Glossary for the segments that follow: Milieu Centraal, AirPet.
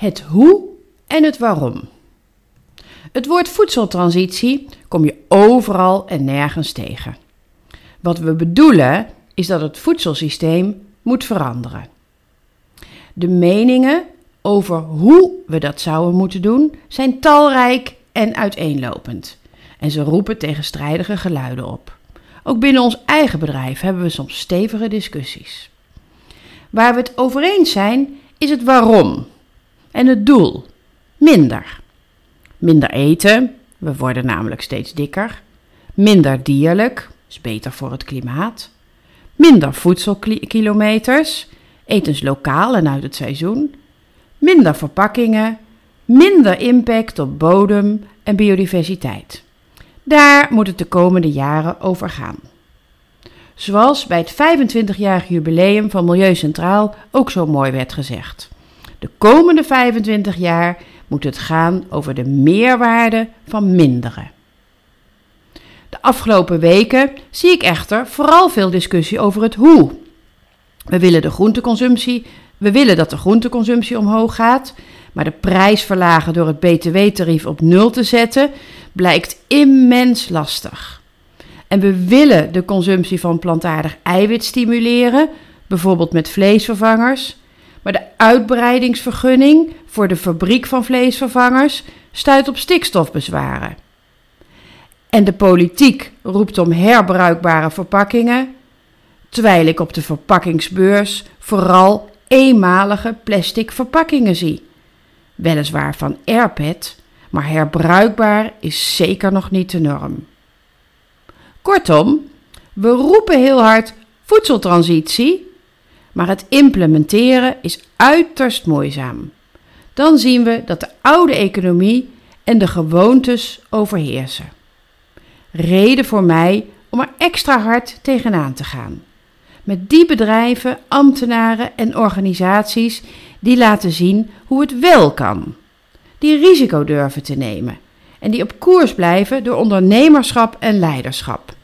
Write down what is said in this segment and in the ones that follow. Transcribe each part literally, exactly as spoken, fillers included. het hoe en het waarom. Het woord voedseltransitie kom je overal en nergens tegen. Wat we bedoelen is dat het voedselsysteem moet veranderen. De meningen over hoe we dat zouden moeten doen zijn talrijk en uiteenlopend. En ze roepen tegenstrijdige geluiden op. Ook binnen ons eigen bedrijf hebben we soms stevige discussies. Waar we het over eens zijn is het waarom en het doel. Minder. Minder eten, we worden namelijk steeds dikker. Minder dierlijk, is beter voor het klimaat. Minder voedselkilometers, etens lokaal en uit het seizoen. Minder verpakkingen, minder impact op bodem en biodiversiteit. Daar moet het de komende jaren over gaan. Zoals bij het vijfentwintigjarig jubileum van Milieu Centraal ook zo mooi werd gezegd. De komende vijfentwintig jaar moet het gaan over de meerwaarde van minderen. De afgelopen weken zie ik echter vooral veel discussie over het hoe. We willen de groenteconsumptie, we willen dat de groenteconsumptie omhoog gaat, maar de prijs verlagen door het B T W-tarief op nul te zetten blijkt immens lastig. En we willen de consumptie van plantaardig eiwit stimuleren, bijvoorbeeld met vleesvervangers, maar de uitbreidingsvergunning voor de fabriek van vleesvervangers stuit op stikstofbezwaren. En de politiek roept om herbruikbare verpakkingen, terwijl ik op de verpakkingsbeurs vooral eenmalige plastic verpakkingen zie. Weliswaar van AirPet, maar herbruikbaar is zeker nog niet de norm. Kortom, we roepen heel hard voedseltransitie, maar het implementeren is uiterst moeizaam. Dan zien we dat de oude economie en de gewoontes overheersen. Reden voor mij om er extra hard tegenaan te gaan. Met die bedrijven, ambtenaren en organisaties die laten zien hoe het wel kan. Die risico durven te nemen en die op koers blijven door ondernemerschap en leiderschap.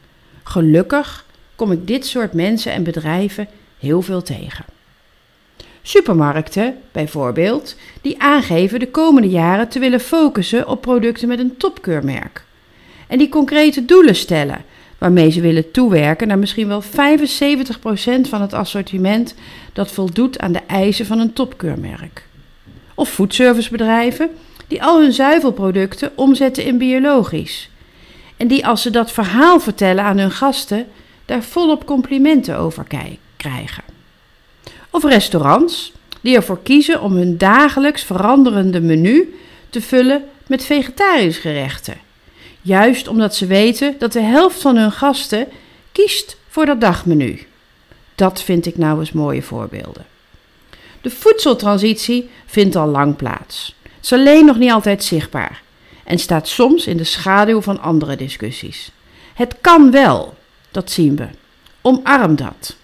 Gelukkig kom ik dit soort mensen en bedrijven heel veel tegen. Supermarkten bijvoorbeeld, die aangeven de komende jaren te willen focussen op producten met een topkeurmerk. En die concrete doelen stellen, waarmee ze willen toewerken naar misschien wel vijfenzeventig procent van het assortiment dat voldoet aan de eisen van een topkeurmerk. Of foodservicebedrijven die al hun zuivelproducten omzetten in biologisch. En die als ze dat verhaal vertellen aan hun gasten, daar volop complimenten over krijgen. Of restaurants die ervoor kiezen om hun dagelijks veranderende menu te vullen met vegetarisch gerechten. Juist omdat ze weten dat de helft van hun gasten kiest voor dat dagmenu. Dat vind ik nou eens mooie voorbeelden. De voedseltransitie vindt al lang plaats. Het is alleen nog niet altijd zichtbaar en staat soms in de schaduw van andere discussies. Het kan wel, dat zien we. Omarm dat.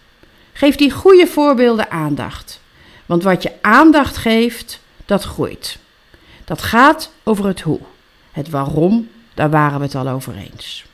Geef die goede voorbeelden aandacht. Want wat je aandacht geeft, dat groeit. Dat gaat over het hoe, het waarom. Daar waren we het al over eens.